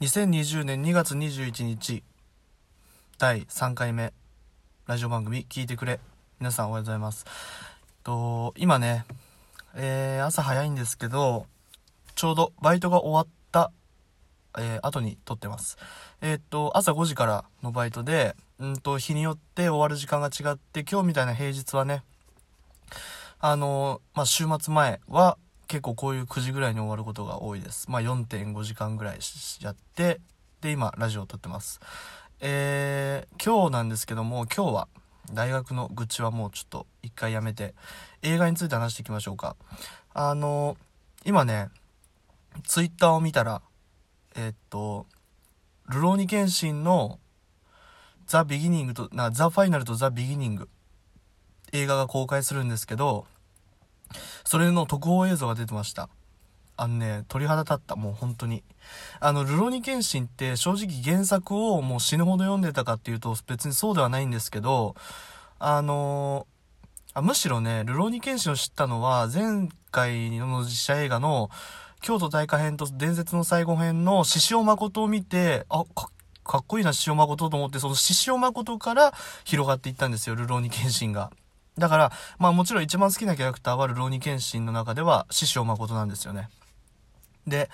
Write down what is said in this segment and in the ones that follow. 2020年2月21日第3回目ラジオ番組聞いてくれ、皆さんおはようございます。今ね、朝早いんですけど、ちょうどバイトが終わった、後に撮ってます。朝5時からのバイトで、日によって終わる時間が違って、今日みたいな平日はね、週末前は結構こういう9時ぐらいに終わることが多いです。4.5 時間ぐらいやって、で今ラジオを撮ってます。今日なんですけども、今日は大学の愚痴はもうちょっと一回やめて映画について話していきましょうか。今ねツイッターを見たら、るろうに剣心のザ・ビギニングとザ・ファイナルとザ・ビギニング映画が公開するんですけど、それの特報映像が出てました。鳥肌立った。もう本当にるろうに剣心って正直原作をもう死ぬほど読んでたかっていうと別にそうではないんですけど、むしろね、るろうに剣心を知ったのは前回の実写映画の京都大火編と伝説の最後編の獅子王誠を見て、かっこいいな獅子王誠と思って、その獅子王誠から広がっていったんですよ、るろうに剣心が。だから、もちろん一番好きなキャラクターはるろうに剣心の中では師匠誠なんですよね。で、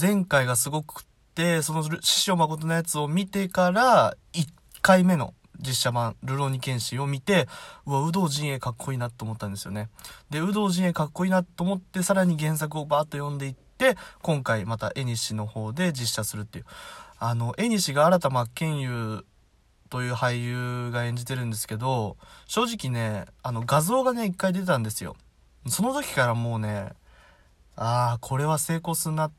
前回がすごくって、その師匠誠のやつを見てから、1回目の実写版、るろうに剣心を見て、有働仁英かっこいいなと思ったんですよね。で、有働仁英かっこいいなと思って、さらに原作をバーッと読んでいって、今回また江西の方で実写するっていう。江西が新田真剣佑という俳優が演じてるんですけど、正直ね画像がね一回出たんですよ。その時からもうね、これは成功するな、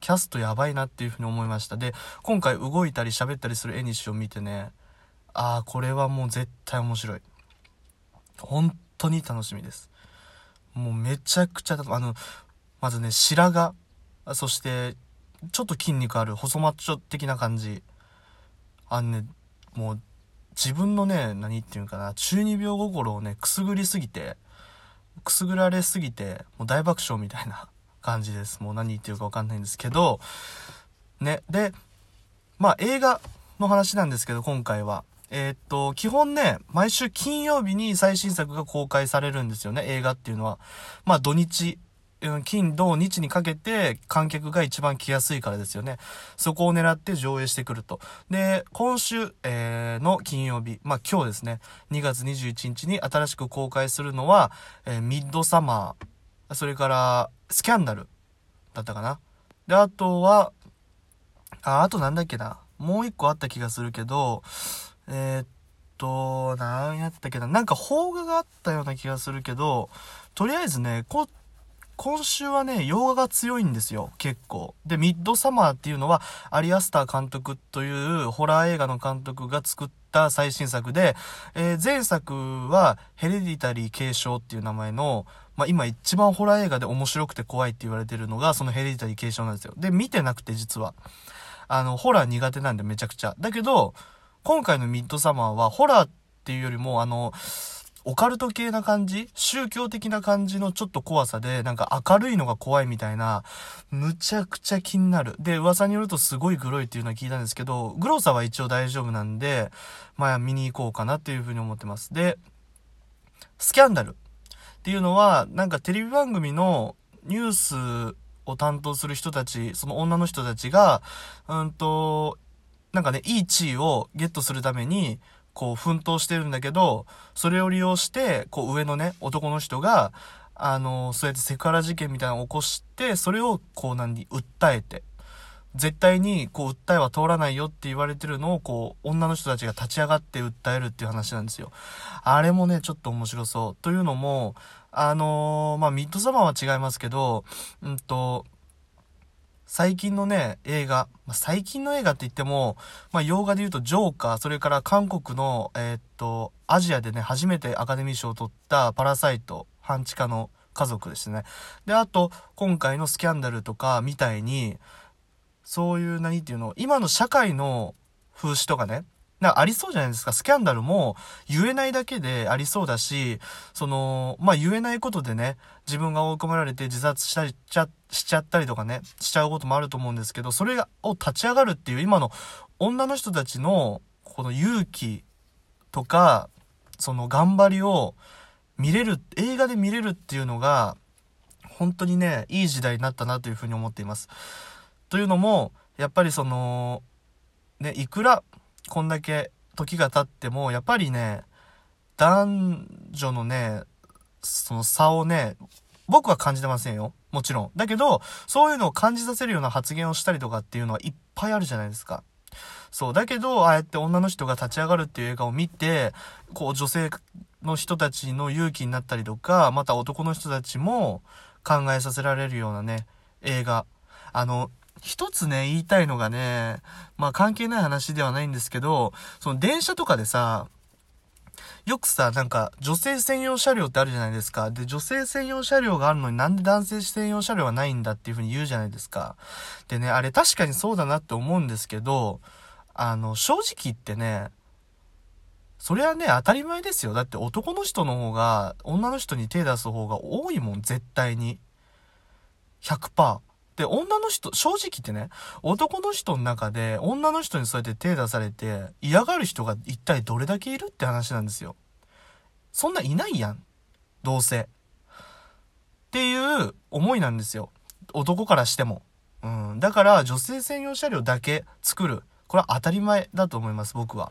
キャストやばいなっていうふうに思いました。で、今回動いたり喋ったりする江西を見てね、これはもう絶対面白い、本当に楽しみです。もうめちゃくちゃまずね白髪、そしてちょっと筋肉ある細マッチョ的な感じ、もう自分のね中二病心をねくすぐられすぎてもう大爆笑みたいな感じです。もう何言ってるか分かんないんですけどね。で映画の話なんですけど、今回は基本ね毎週金曜日に最新作が公開されるんですよね。映画っていうのは土日、金土日にかけて観客が一番来やすいからですよね。そこを狙って上映してくると。で、今週、の金曜日、今日ですね、2月21日に新しく公開するのは、ミッドサマー、それからスキャンダルだったかな。で、あとはもう一個あった気がするけど、何やったっけな、邦画があったような気がするけど、とりあえずね今週はね洋画が強いんですよ、結構。で、ミッドサマーっていうのはアリアスター監督というホラー映画の監督が作った最新作で、前作はヘレディタリー継承っていう名前の、今一番ホラー映画で面白くて怖いって言われてるのがそのヘレディタリー継承なんですよ。で、見てなくて、実はホラー苦手なんでめちゃくちゃ。だけど今回のミッドサマーはホラーっていうよりもオカルト系な感じ、宗教的な感じのちょっと怖さで、明るいのが怖いみたいな、むちゃくちゃ気になる。で、噂によるとすごいグロいっていうのは聞いたんですけど、グロさは一応大丈夫なんで、見に行こうかなっていうふうに思ってます。で、スキャンダルっていうのは、テレビ番組のニュースを担当する人たち、その女の人たちが、いい地位をゲットするために、奮闘してるんだけど、それを利用して上のね男の人がそうやってセクハラ事件みたいなのを起こして、それを訴えて、絶対に訴えは通らないよって言われてるのを女の人たちが立ち上がって訴えるっていう話なんですよ。あれもねちょっと面白そう。というのもミッドサマーは違いますけど、最近のね映画、最近の映画って言っても洋画で言うとジョーカー、それから韓国のアジアでね初めてアカデミー賞を取ったパラサイト、半地下の家族ですね。で、あと今回のスキャンダルとかみたいに、そういう今の社会の風刺とかね、なんかありそうじゃないですか。スキャンダルも言えないだけでありそうだし、言えないことでね、自分が追い込まれて自殺したりしちゃったりとかね、しちゃうこともあると思うんですけど、それを立ち上がるっていう今の女の人たちのこの勇気とか、その頑張りを見れる、映画で見れるっていうのが、本当にね、いい時代になったなというふうに思っています。というのも、やっぱりいくらこんだけ時が経っても、やっぱりね、男女のね、その差をね、僕は感じてませんよ。もちろん。だけど、そういうのを感じさせるような発言をしたりとかっていうのはいっぱいあるじゃないですか。そう。だけど、ああやって女の人が立ち上がるっていう映画を見て、こう女性の人たちの勇気になったりとか、また男の人たちも考えさせられるようなね、映画。一つね、言いたいのがね、まあ関係ない話ではないんですけど、その電車とかでさ、よくさ、なんか女性専用車両ってあるじゃないですか。で、女性専用車両があるのになんで男性専用車両はないんだっていう風に言うじゃないですか。でね、あれ確かにそうだなって思うんですけど、正直言ってね、それはね、当たり前ですよ。だって男の人の方が女の人に手出す方が多いもん、絶対に。100%。で、女の人、正直言ってね、男の人の中で女の人にそうやって手出されて嫌がる人が一体どれだけいるって話なんですよ。そんないないやん、どうせっていう思いなんですよ、男からしても。だから女性専用車両だけ作る、これは当たり前だと思います、僕は。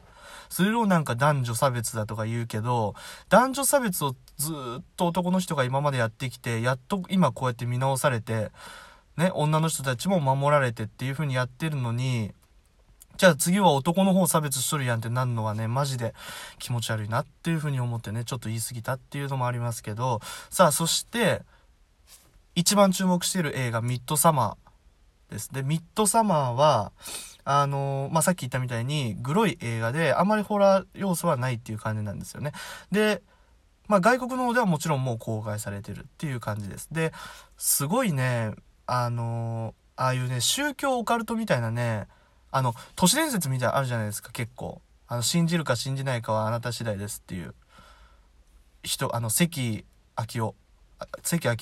それをなんか男女差別だとか言うけど、男女差別をずっと男の人が今までやってきて、やっと今こうやって見直されてね、女の人たちも守られてっていう風にやってるのに、じゃあ次は男の方差別しとるやんってなるのはね、マジで気持ち悪いなっていう風に思ってね、ちょっと言い過ぎたっていうのもありますけど、さあ、そして一番注目している映画、ミッドサマーです。で、ミッドサマーはさっき言ったみたいにグロい映画で、あまりホラー要素はないっていう感じなんですよね。で、まあ外国の方ではもちろんもう公開されてるっていう感じです。で、すごいね、ああいうね、宗教オカルトみたいなね、都市伝説みたいなあるじゃないですか、結構。信じるか信じないかはあなた次第ですっていう人、関明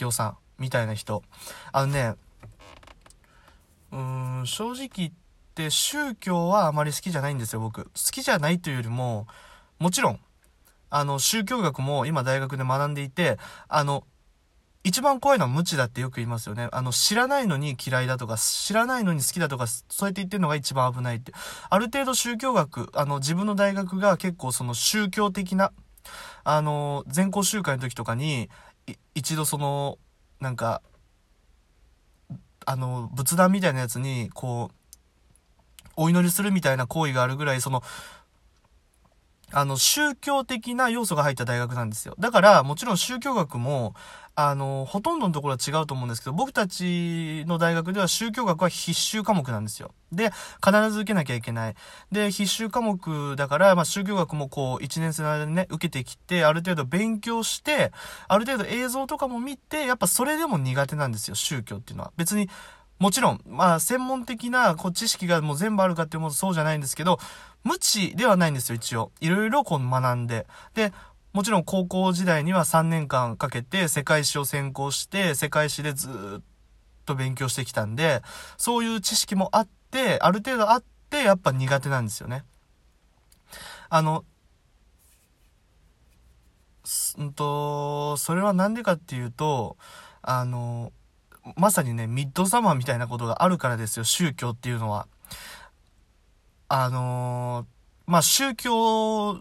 夫さんみたいな人。正直言って宗教はあまり好きじゃないんですよ、僕。好きじゃないというよりも、もちろん、宗教学も今大学で学んでいて、一番怖いのは無知だってよく言いますよね。知らないのに嫌いだとか、知らないのに好きだとか、そうやって言ってるのが一番危ないって。ある程度宗教学、自分の大学が結構その宗教的な、全校集会の時とかに、一度仏壇みたいなやつに、こう、お祈りするみたいな行為があるぐらい、宗教的な要素が入った大学なんですよ。だから、もちろん宗教学も、ほとんどのところは違うと思うんですけど、僕たちの大学では宗教学は必修科目なんですよ。で、必ず受けなきゃいけない。で、必修科目だから、まあ、宗教学もこう、1年生の間にね、受けてきて、ある程度勉強して、ある程度映像とかも見て、やっぱそれでも苦手なんですよ、宗教っていうのは。別に、もちろん、まあ、専門的な、知識がもう全部あるかっていうものそうじゃないんですけど、無知ではないんですよ、一応。いろいろ学んで。で、もちろん高校時代には3年間かけて世界史を専攻して、世界史でずっと勉強してきたんで、そういう知識もあって、ある程度あって、やっぱ苦手なんですよね。それはなんでかっていうと、まさにね、ミッドサマーみたいなことがあるからですよ、宗教っていうのは。宗教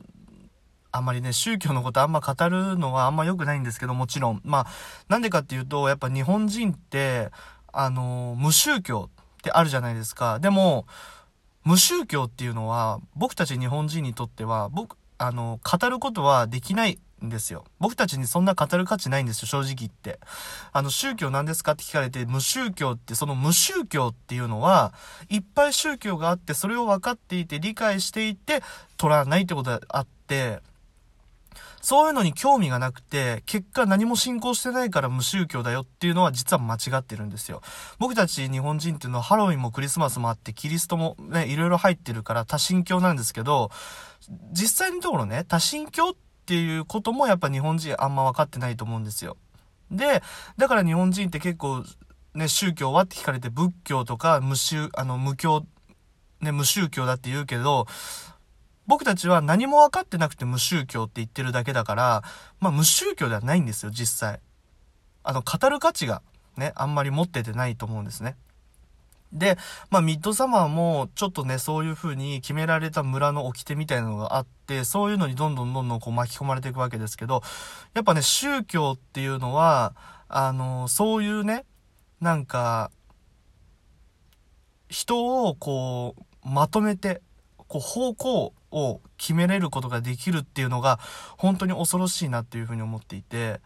のことあんま語るのはあんま良くないんですけど、もちろん。まあ、なんでかっていうと、やっぱ日本人って、無宗教ってあるじゃないですか。でも、無宗教っていうのは、僕たち日本人にとっては、語ることはできないんですよ。僕たちにそんな語る価値ないんですよ、正直言って。宗教なんですかって聞かれて、無宗教って、その無宗教っていうのは、いっぱい宗教があって、それを分かっていて、理解していて、取らないってことがあって、そういうのに興味がなくて、結果何も信仰してないから無宗教だよっていうのは実は間違ってるんですよ。僕たち日本人っていうのはハロウィンもクリスマスもあってキリストもね、いろいろ入ってるから多神教なんですけど、実際のところね、多神教っていうこともやっぱ日本人あんま分かってないと思うんですよ。で、だから日本人って結構ね、宗教はって聞かれて仏教とか無宗教だって言うけど、僕たちは何も分かってなくて無宗教って言ってるだけだから、まあ無宗教ではないんですよ、実際。語る価値がね、あんまり持っててないと思うんですね。で、まあミッドサマーもちょっとね、そういう風に決められた村の掟みたいなのがあって、そういうのにどんどんこう巻き込まれていくわけですけど、やっぱね、宗教っていうのは、そういうね、なんか、人をこう、まとめて、こう方向を決めれることができるっていうのが本当に恐ろしいなっていうふうに思っていて、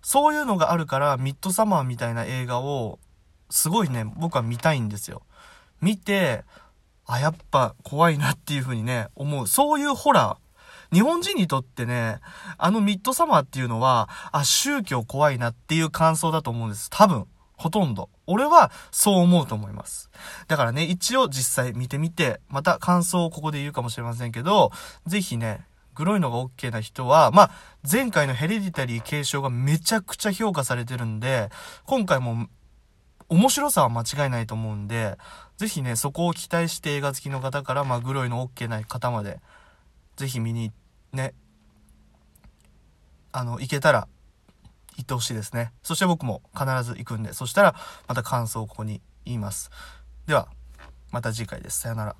そういうのがあるからミッドサマーみたいな映画をすごいね、僕は見たいんですよ。見て、あ、やっぱ怖いなっていうふうにね、思う。そういうホラー、日本人にとってね、ミッドサマーっていうのは、あ、宗教怖いなっていう感想だと思うんです、多分ほとんど。俺はそう思うと思います。だからね、一応実際見てみて、また感想をここで言うかもしれませんけど、ぜひね、グロいのが OK な人は、まあ、前回のヘレディタリー継承がめちゃくちゃ評価されてるんで、今回も面白さは間違いないと思うんで、ぜひね、そこを期待して映画好きの方から、まあ、グロいの OK な方まで、ぜひ見に、ね、行けたら、行ってほしいですね。そして僕も必ず行くんで、そしたらまた感想をここに言います。では、また次回です。さよなら。